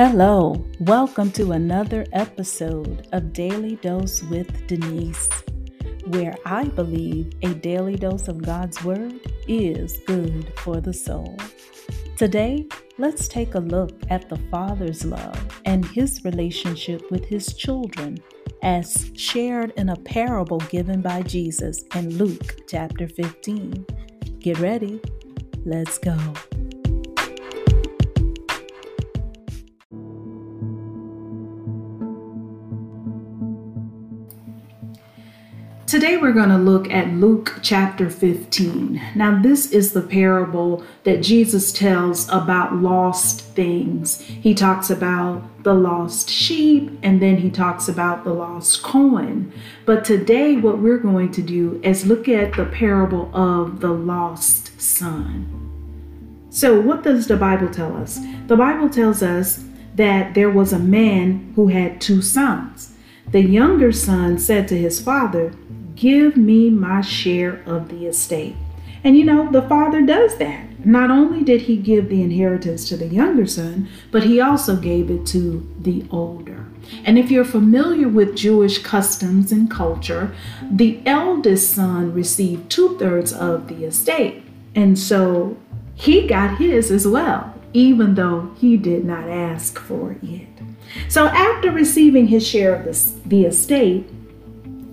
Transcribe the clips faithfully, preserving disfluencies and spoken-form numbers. Hello, welcome to another episode of Daily Dose with Denise, where I believe a daily dose of God's Word is good for the soul. Today, let's take a look at the Father's love and His relationship with His children as shared in a parable given by Jesus in Luke chapter fifteen. Get ready, let's go. Today we're going to look at Luke chapter fifteen. Now this is the parable that Jesus tells about lost things. He talks about the lost sheep and then he talks about the lost coin. But today what we're going to do is look at the parable of the lost son. So what does the Bible tell us? The Bible tells us that there was a man who had two sons. The younger son said to his father, "Give me my share of the estate." And you know, the father does that. Not only did he give the inheritance to the younger son, but he also gave it to the older. And if you're familiar with Jewish customs and culture, the eldest son received two-thirds of the estate. And so he got his as well, even though he did not ask for it. So after receiving his share of the, the estate,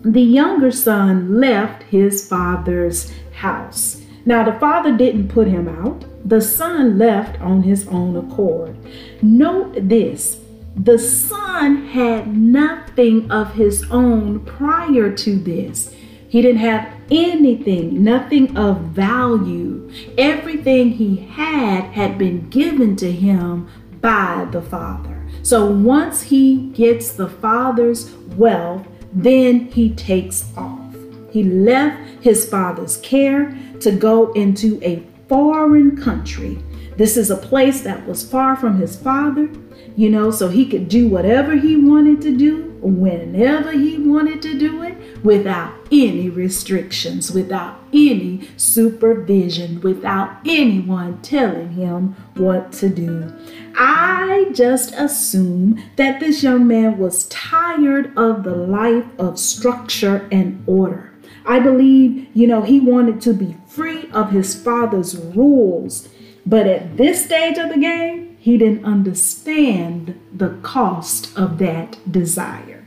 the younger son left his father's house. Now, the father didn't put him out. The son left on his own accord. Note this, the son had nothing of his own prior to this. He didn't have anything, nothing of value. Everything he had had been given to him by the father. So once he gets the father's wealth, then he takes off. He left his father's care to go into a foreign country. This is a place that was far from his father, you know, so he could do whatever he wanted to do, whenever he wanted to do it, without any restrictions, without any supervision, without anyone telling him what to do. I just assume that this young man was tired of the life of structure and order. I believe, you know, he wanted to be free of his father's rules, but at this stage of the game, he didn't understand the cost of that desire.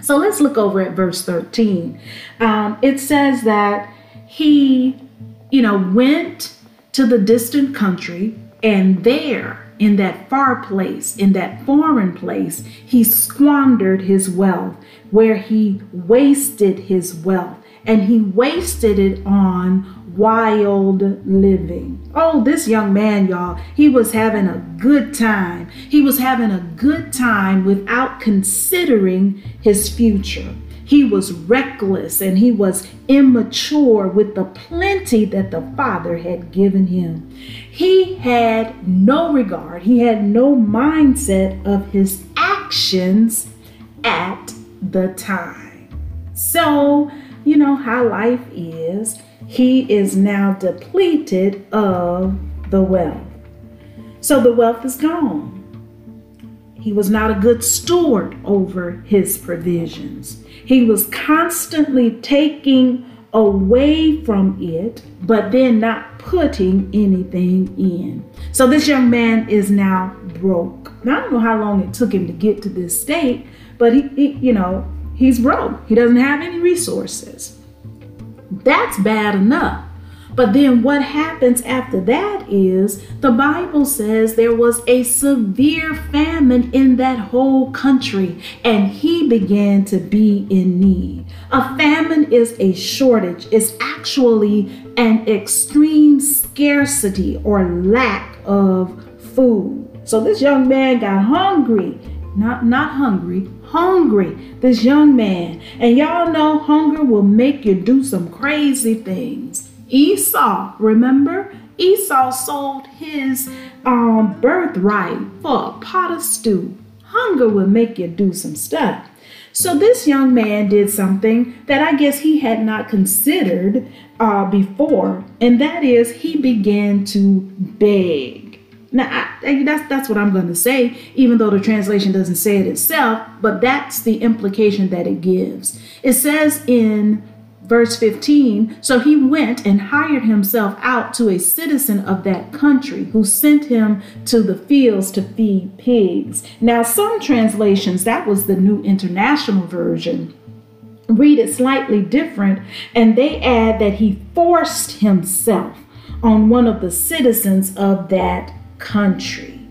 So let's look over at verse thirteen. Um, it says that he, you know, went to the distant country, and there in that far place, in that foreign place, he squandered his wealth, where he wasted his wealth, and he wasted it on wild living. Oh, this young man, y'all, he was having a good time. He was having a good time without considering his future. He was reckless and he was immature with the plenty that the father had given him. He had no regard. He had no mindset of his actions at the time. So, you know how life is. He is now depleted of the wealth. So the wealth is gone. He was not a good steward over his provisions. He was constantly taking away from it, but then not putting anything in. So this young man is now broke. Now, I don't know how long it took him to get to this state, but he, he you know, he's broke. He doesn't have any resources. That's bad enough. But then what happens after that is the Bible says there was a severe famine in that whole country, and he began to be in need. A famine is a shortage. It's actually an extreme scarcity or lack of food. So this young man got hungry. Not not hungry, hungry, this young man. And y'all know hunger will make you do some crazy things. Esau, remember? Esau sold his um, birthright for a pot of stew. Hunger will make you do some stuff. So this young man did something that I guess he had not considered uh, before, and that is he began to beg. Now, I, that's, that's what I'm going to say, even though the translation doesn't say it itself, but that's the implication that it gives. It says in verse fifteen, so he went and hired himself out to a citizen of that country who sent him to the fields to feed pigs. Now, some translations, that was the New International Version, read it slightly different, and they add that he forced himself on one of the citizens of that country.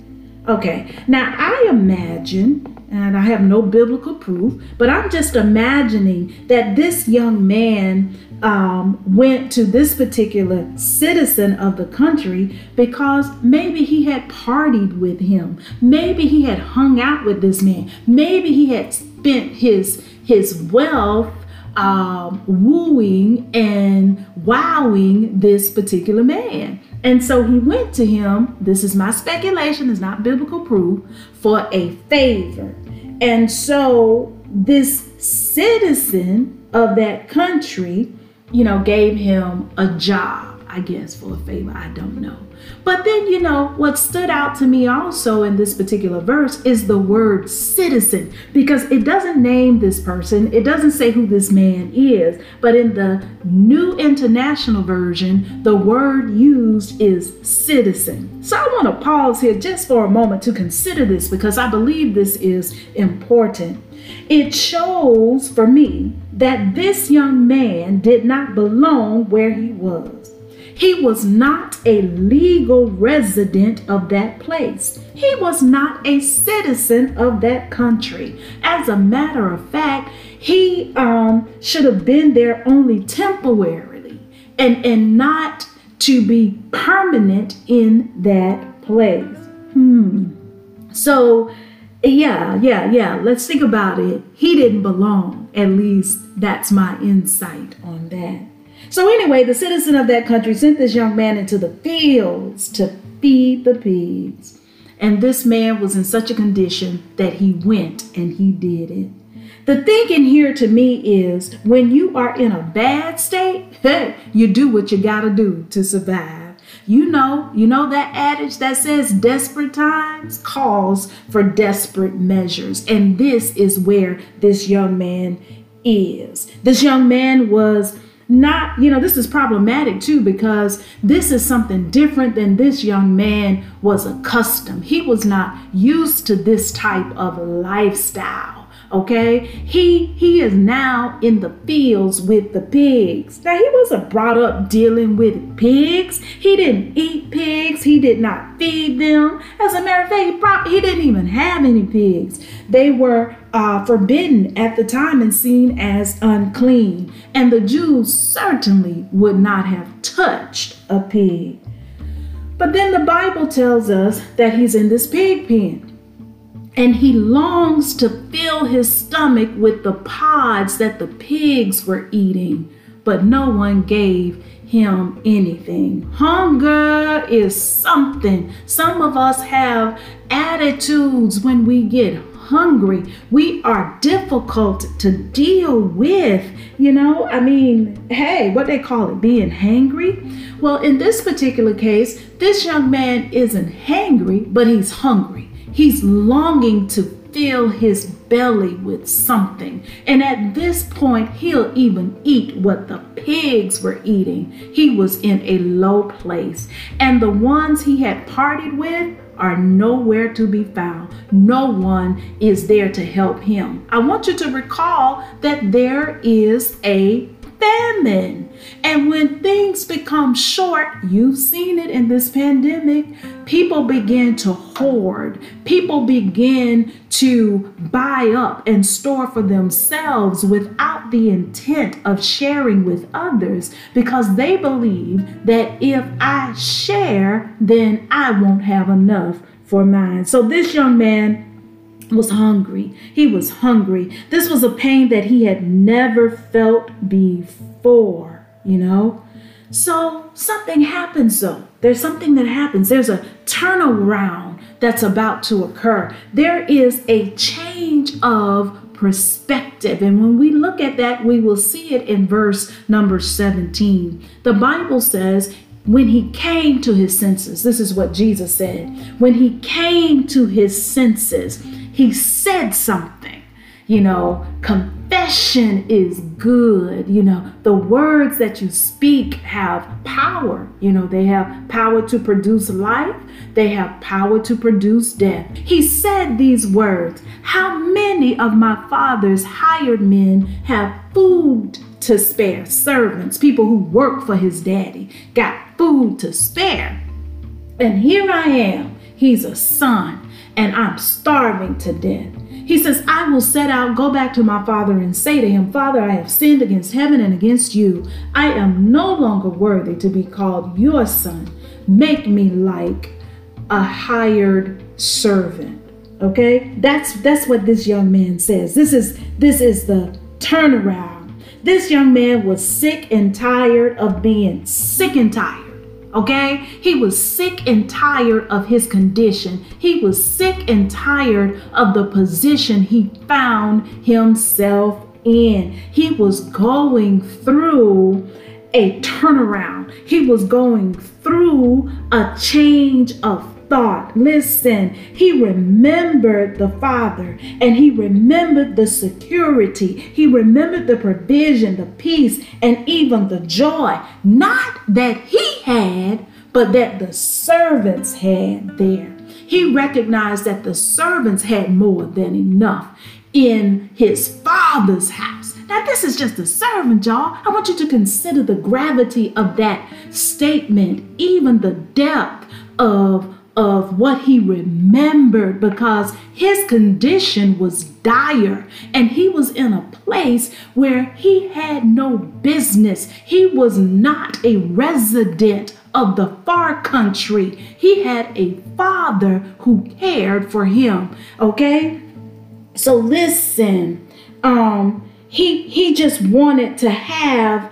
Okay, now I imagine, and I have no biblical proof, but I'm just imagining that this young man um, went to this particular citizen of the country because maybe he had partied with him. Maybe he had hung out with this man. Maybe he had spent his, his wealth um, wooing and wowing this particular man. And so he went to him, this is my speculation, it's not biblical proof, for a favor. And so this citizen of that country, you know, gave him a job, I guess, for a favor, I don't know. But then, you know, what stood out to me also in this particular verse is the word citizen, because it doesn't name this person. It doesn't say who this man is. But in the New International Version, the word used is citizen. So I want to pause here just for a moment to consider this, because I believe this is important. It shows for me that this young man did not belong where he was. He was not a legal resident of that place. He was not a citizen of that country. As a matter of fact, he um, should have been there only temporarily and, and not to be permanent in that place. Hmm. So, yeah, yeah, yeah. Let's think about it. He didn't belong. At least that's my insight on that. So anyway, the citizen of that country sent this young man into the fields to feed the pigs. And this man was in such a condition that he went and he did it. The thinking here to me is, when you are in a bad state, hey, you do what you got to do to survive. You know, you know that adage that says desperate times calls for desperate measures. And this is where this young man is. This young man was not, you know, this is problematic too, because this is something different than this young man was accustomed. He was not used to this type of lifestyle, okay? He he is now in the fields with the pigs. Now, he wasn't brought up dealing with pigs. He didn't eat pigs. He did not feed them. As a matter of fact, he, probably, he didn't even have any pigs. They were Uh, forbidden at the time and seen as unclean. And the Jews certainly would not have touched a pig. But then the Bible tells us that he's in this pig pen, and he longs to fill his stomach with the pods that the pigs were eating, but no one gave him anything. Hunger is something. Some of us have attitudes when we get hungry. We are difficult to deal with. You know, I mean, hey, what they call it, being hangry. Well, in this particular case, this young man isn't hangry, but he's hungry. He's longing to fill his belly with something. And at this point, he'll even eat what the pigs were eating. He was in a low place. And the ones he had partied with are nowhere to be found. No one is there to help him. I want you to recall that there is a famine. And when things become short, you've seen it in this pandemic, people begin to hoard. People begin to buy up and store for themselves without the intent of sharing with others, because they believe that if I share, then I won't have enough for mine. So this young man was hungry. He was hungry. This was a pain that he had never felt before, you know. So something happens though. There's something that happens. There's a turnaround that's about to occur. There is a change of perspective. And when we look at that, we will see it in verse number seventeen. The Bible says, when he came to his senses, this is what Jesus said, when he came to his senses, he said something, you know, confession is good. You know, the words that you speak have power. You know, they have power to produce life. They have power to produce death. He said these words, how many of my father's hired men have food to spare? Servants, people who work for his daddy, got food to spare. And here I am, he's a son, and I'm starving to death. He says, I will set out, go back to my father and say to him, Father, I have sinned against heaven and against you. I am no longer worthy to be called your son. Make me like a hired servant. Okay, that's that's what this young man says. This is this is the turnaround. This young man was sick and tired of being sick and tired, okay? He was sick and tired of his condition. He was sick and tired of the position he found himself in. He was going through a turnaround. He was going through a change of thought. Listen, he remembered the Father, and he remembered the security. He remembered the provision, the peace, and even the joy, not that he had, but that the servants had there. He recognized that the servants had more than enough in his Father's house. Now, this is just a servant, y'all. I want you to consider the gravity of that statement, even the depth of of what he remembered, because his condition was dire and he was in a place where he had no business. He was not a resident of the far country. He had a father who cared for him, okay? So listen, um, he, he just wanted to have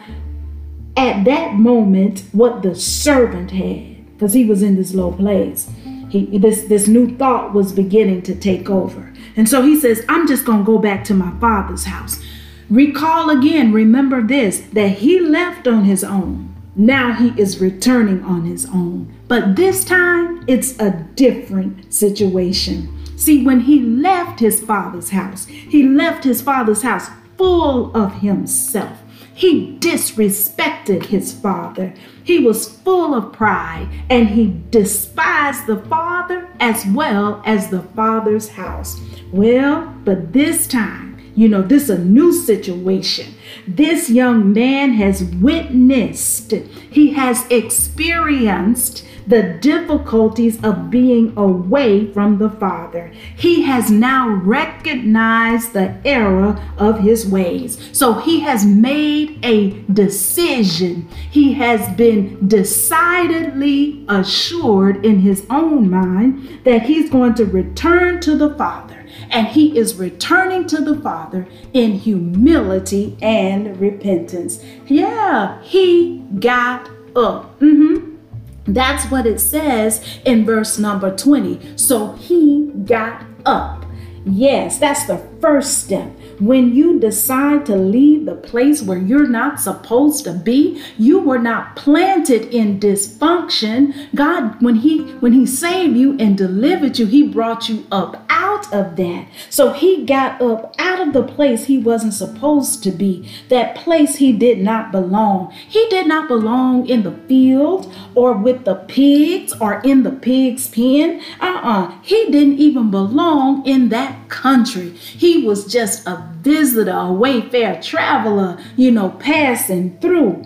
at that moment what the servant had, because he was in this low place. He, this, this new thought was beginning to take over. And so he says, I'm just going to go back to my father's house. Recall again, remember this, that he left on his own. Now he is returning on his own. But this time, it's a different situation. See, when he left his father's house, he left his father's house full of himself. He disrespected his father. He was full of pride, and he despised the father as well as the father's house. Well, but this time, you know, this is a new situation. This young man has witnessed, he has experienced the difficulties of being away from the Father. He has now recognized the error of his ways. So he has made a decision. He has been decidedly assured in his own mind that he's going to return to the Father. And he is returning to the Father in humility and repentance. Yeah, he got up. Mm-hmm. That's what it says in verse number twenty. So he got up. Yes, that's the first step. When you decide to leave the place where you're not supposed to be, you were not planted in dysfunction. God, when he, when he saved you and delivered you, he brought you up out of that. So he got up out of the place he wasn't supposed to be, that place he did not belong. He did not belong in the field or with the pigs or in the pig's pen. Uh-uh. He didn't even belong in that country. He was just a visitor, a wayfarer, traveler, you know, passing through.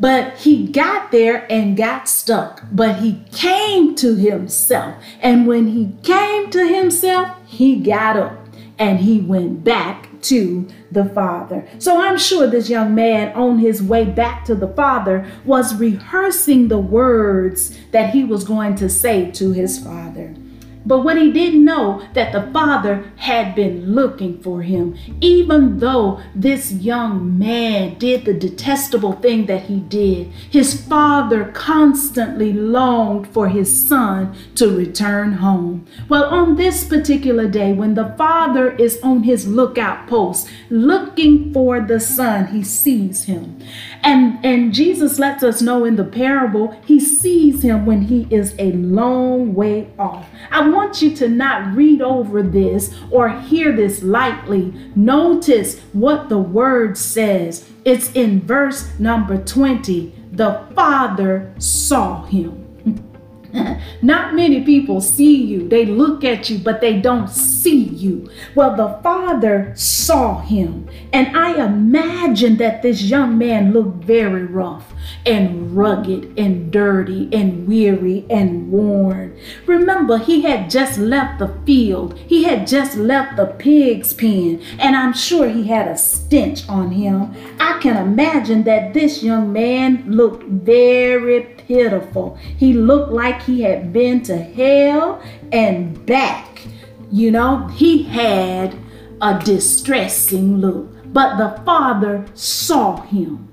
But he got there and got stuck. But he came to himself. And when he came to himself, he got up and he went back to the Father. So I'm sure this young man on his way back to the Father was rehearsing the words that he was going to say to his Father. But what he didn't know, that the Father had been looking for him. Even though this young man did the detestable thing that he did, his father constantly longed for his son to return home. Well, on this particular day, when the father is on his lookout post, looking for the son, he sees him. And, and Jesus lets us know in the parable, he sees him when he is a long way off. I want you to not read over this or hear this lightly. Notice what the word says. It's in verse number twenty. The Father saw him. Not many people see you. They look at you, but they don't see you. Well, the Father saw him. And I imagine that this young man looked very rough and rugged and dirty and weary and worn. Remember, he had just left the field. He had just left the pig's pen. And I'm sure he had a stench on him. I can imagine that this young man looked very pitiful. He looked like he had been to hell and back. You know, he had a distressing look, but the Father saw him.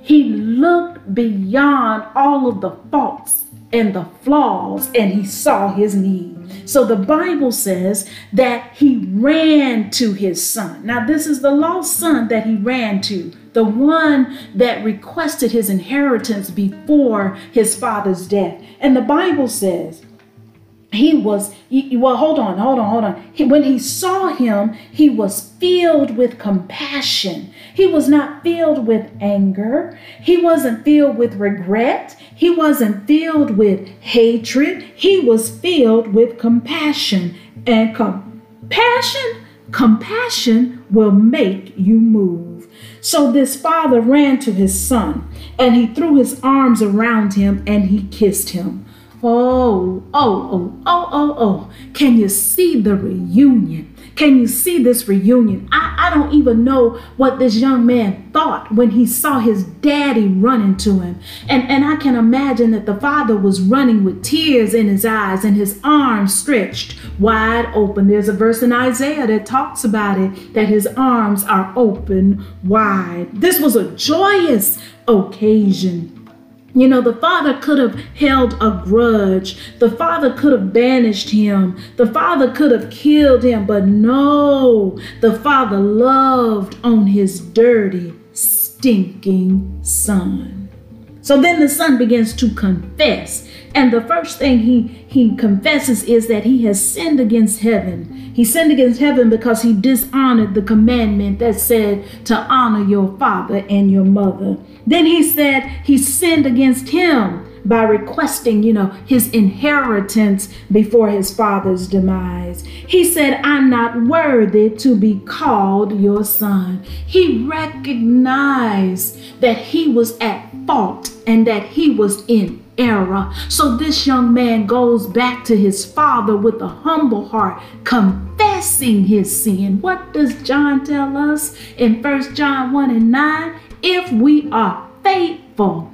He looked beyond all of the faults and the flaws, and he saw his need. So the Bible says that he ran to his son. Now, this is the lost son that he ran to, the one that requested his inheritance before his father's death. And the Bible says he was, he, well, hold on, hold on, hold on. He, when he saw him, he was filled with compassion. He was not filled with anger. He wasn't filled with regret. He wasn't filled with hatred. He was filled with compassion. And compassion, compassion will make you move. So this father ran to his son, and he threw his arms around him and he kissed him. Oh, oh, oh, oh, oh, oh. Can you see the reunion? Can you see this reunion? I, I don't even know what this young man thought when he saw his daddy running to him. And, and I can imagine that the father was running with tears in his eyes and his arms stretched wide open. There's a verse in Isaiah that talks about it, that his arms are open wide. This was a joyous occasion. You know, the father could have held a grudge. The father could have banished him. The father could have killed him. But no, the father loved on his dirty, stinking son. So then the son begins to confess. And the first thing he, he confesses is that he has sinned against heaven. He sinned against heaven because he dishonored the commandment that said to honor your father and your mother. Then he said he sinned against him by requesting, you know, his inheritance before his father's demise. He said, I'm not worthy to be called your son. He recognized that he was at fault and that he was in error. So this young man goes back to his father with a humble heart, confessing his sin. What does John tell us in First John one and nine? If we are faithful,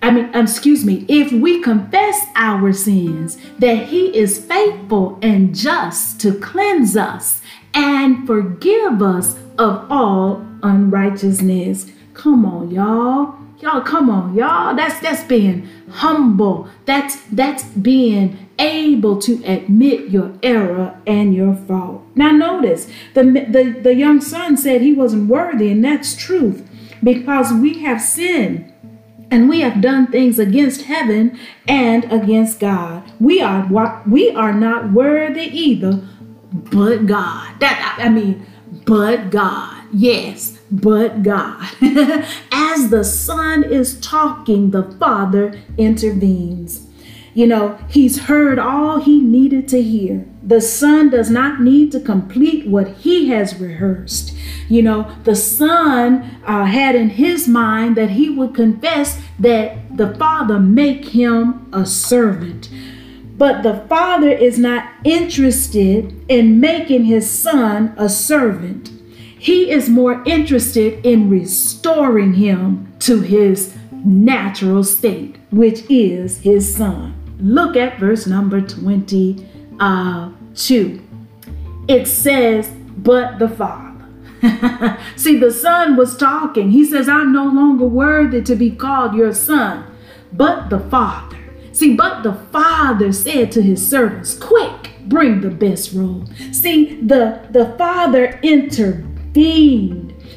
I mean, excuse me, if we confess our sins, that he is faithful and just to cleanse us and forgive us of all unrighteousness. Come on, y'all. Y'all, come on, y'all. That's that's being humble. That's that's being able to admit your error and your fault. Now notice, the, the, the young son said he wasn't worthy, and that's truth. Because we have sinned and we have done things against heaven and against God. We are we are not worthy either, but God. That I mean, but God. Yes, but God. As the son is talking, the father intervenes. You know, he's heard all he needed to hear. The son does not need to complete what he has rehearsed. You know, the son uh, had in his mind that he would confess that the father make him a servant. But the father is not interested in making his son a servant. He is more interested in restoring him to his natural state, which is his son. Look at verse number twenty-two. It says, but the father. See, the son was talking. He says, I'm no longer worthy to be called your son, but the father. See, but the father said to his servants, quick, bring the best robe. See, the, the father intervened.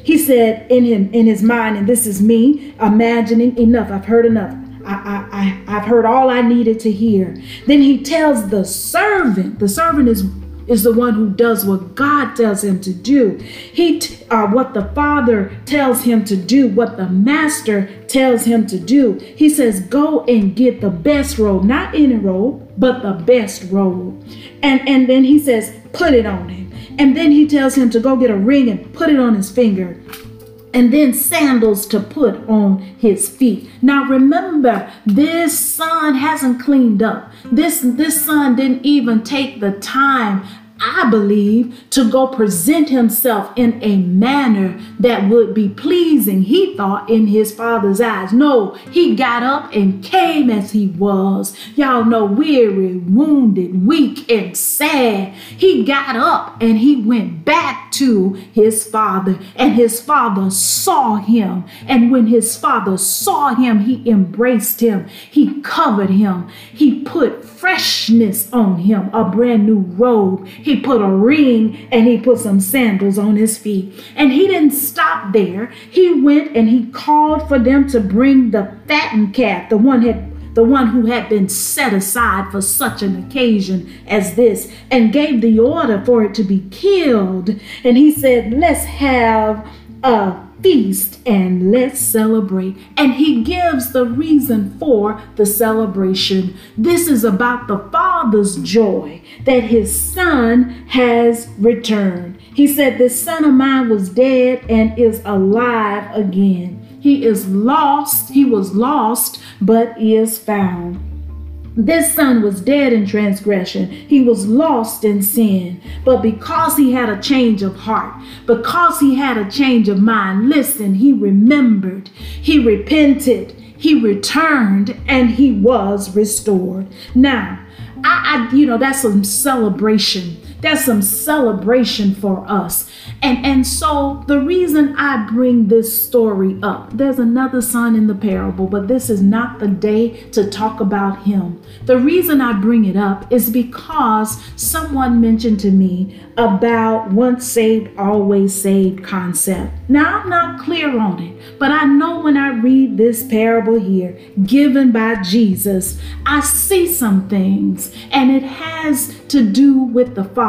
He said in him, in his mind, and this is me imagining, enough, I've heard enough. I, I, I, I've heard all I needed to hear. Then he tells the servant, the servant is is the one who does what God tells him to do. He, uh, what the Father tells him to do, what the Master tells him to do. He says, go and get the best robe, not any robe, but the best robe. And, and then he says, put it on him. And then he tells him to go get a ring and put it on his finger. And then sandals to put on his feet. Now remember, this son hasn't cleaned up. This, this son didn't even take the time, I believe, to go present himself in a manner that would be pleasing, he thought, in his father's eyes. No, he got up and came as he was. Y'all know, weary, wounded, weak, and sad. He got up and he went back to his father, and his father saw him. And when his father saw him, he embraced him. He covered him. He put freshness on him, a brand new robe. He put a ring and he put some sandals on his feet. And he didn't stop there. He went and he called for them to bring the fattened calf, the one had the one who had been set aside for such an occasion as this, and gave the order for it to be killed. And he said, let's have a feast and let's celebrate. And he gives the reason for the celebration. This is about the father's joy that his son has returned. He said, this son of mine was dead and is alive again. He is lost. He was lost, but is found. This son was dead in transgression. He was lost in sin. But because he had a change of heart, because he had a change of mind, listen, he remembered, he repented, he returned, and he was restored. Now, I, I you know, that's some celebration. That's some celebration for us. And, and so the reason I bring this story up, there's another son in the parable, but this is not the day to talk about him. The reason I bring it up is because someone mentioned to me about once saved, always saved concept. Now, I'm not clear on it, but I know when I read this parable here given by Jesus, I see some things, and it has to do with the Father.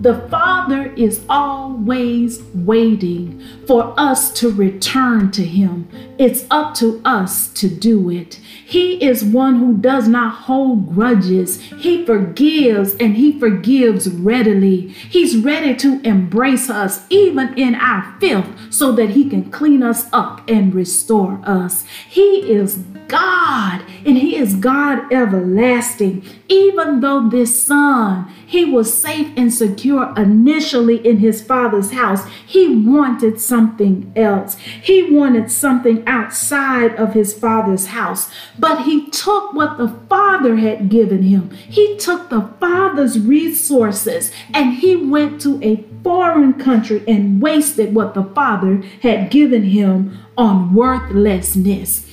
The Father is always waiting for us to return to him. It's up to us to do it. He is one who does not hold grudges. He forgives, and he forgives readily. He's ready to embrace us even in our filth so that he can clean us up and restore us. He is God, and he is God everlasting. Even though this son, he was safe and secure initially in his father's house, he wanted something else. He wanted something outside of his father's house, but he took what the father had given him. He took the father's resources, and he went to a foreign country and wasted what the father had given him on worthlessness.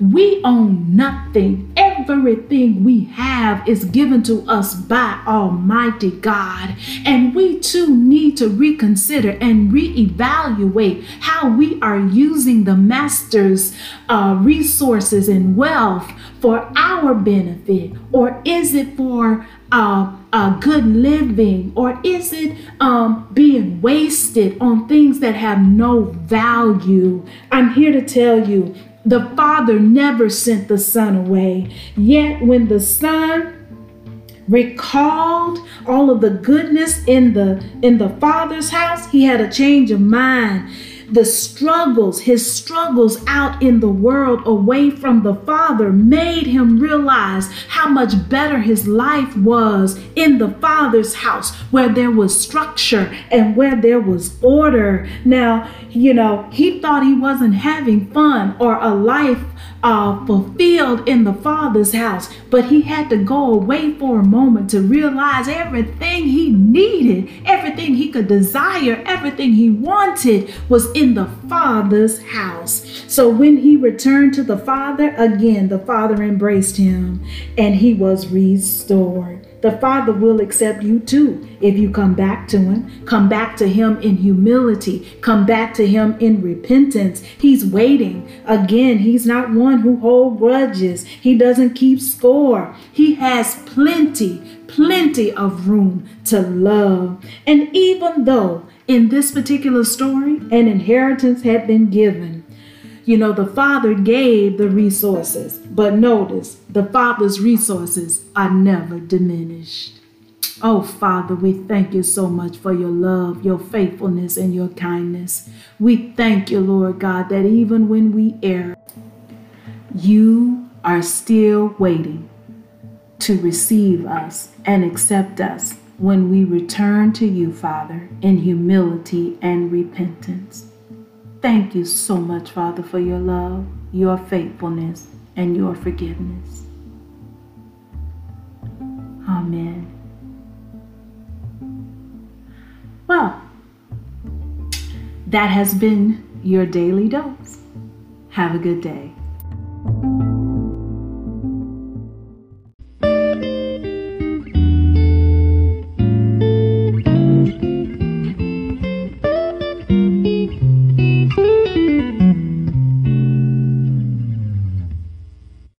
We own nothing. Everything we have is given to us by Almighty God. And we too need to reconsider and reevaluate how we are using the Master's uh, resources and wealth for our benefit. Or is it for uh, uh, good living? Or is it um, being wasted on things that have no value? I'm here to tell you, the Father never sent the Son away. Yet when the Son recalled all of the goodness in the in the Father's house, he had a change of mind. The struggles, his struggles out in the world away from the Father, made him realize how much better his life was in the Father's house, where there was structure and where there was order. Now, you know, he thought he wasn't having fun or a life uh, fulfilled in the Father's house, but he had to go away for a moment to realize everything he needed, everything he could desire, everything he wanted was in the Father's house. So when he returned to the Father again, the Father embraced him and he was restored. The Father will accept you too if you come back to Him. Come back to Him in humility. Come back to Him in repentance. He's waiting. Again, He's not one who holds grudges. He doesn't keep score. He has plenty, plenty of room to love. And even though in this particular story, an inheritance had been given, you know, the Father gave the resources, but notice the Father's resources are never diminished. Oh, Father, we thank you so much for your love, your faithfulness, and your kindness. We thank you, Lord God, that even when we err, you are still waiting to receive us and accept us when we return to you, Father, in humility and repentance. Thank you so much, Father, for your love, your faithfulness, and your forgiveness. Amen. Well, that has been your Daily Dose. Have a good day.